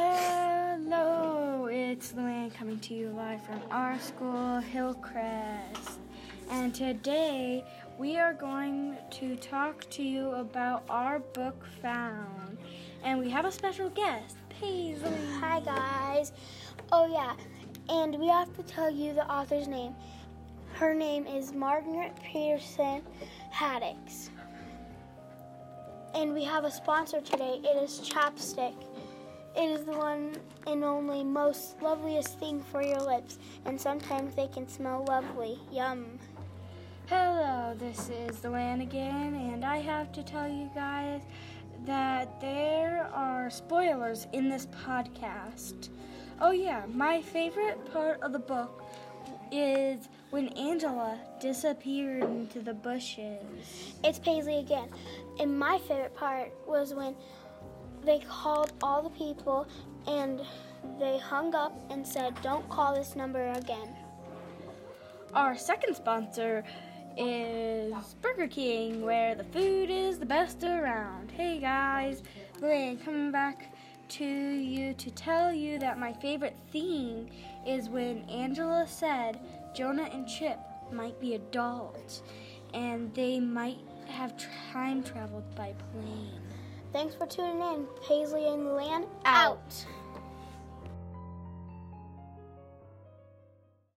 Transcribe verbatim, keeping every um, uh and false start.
Hello, it's Luann coming to you live from our school, Hillcrest. And today we are going to talk to you about our book found. And we have a special guest, Paisley. Hi guys. Oh yeah, and we have to tell you the author's name. Her name is Margaret Peterson Haddix. And we have a sponsor today. It is Chapstick. It is the one and only most loveliest thing for your lips, and sometimes they can smell lovely. Yum. Hello, this is Luann again, and I have to tell you guys that there are spoilers in this podcast. Oh yeah, my favorite part of the book is when Angela disappeared into the bushes. It's Paisley again. And my favorite part was when they called all the people and they hung up and said, "Don't call this number again." Our second sponsor is Burger King, where the food is the best around. Hey guys, Luann coming back to you to tell you that my favorite theme is when Angela said Jonah and Chip might be adults and they might have time traveled by plane. Thanks for tuning in. Paisley and Luann out. out.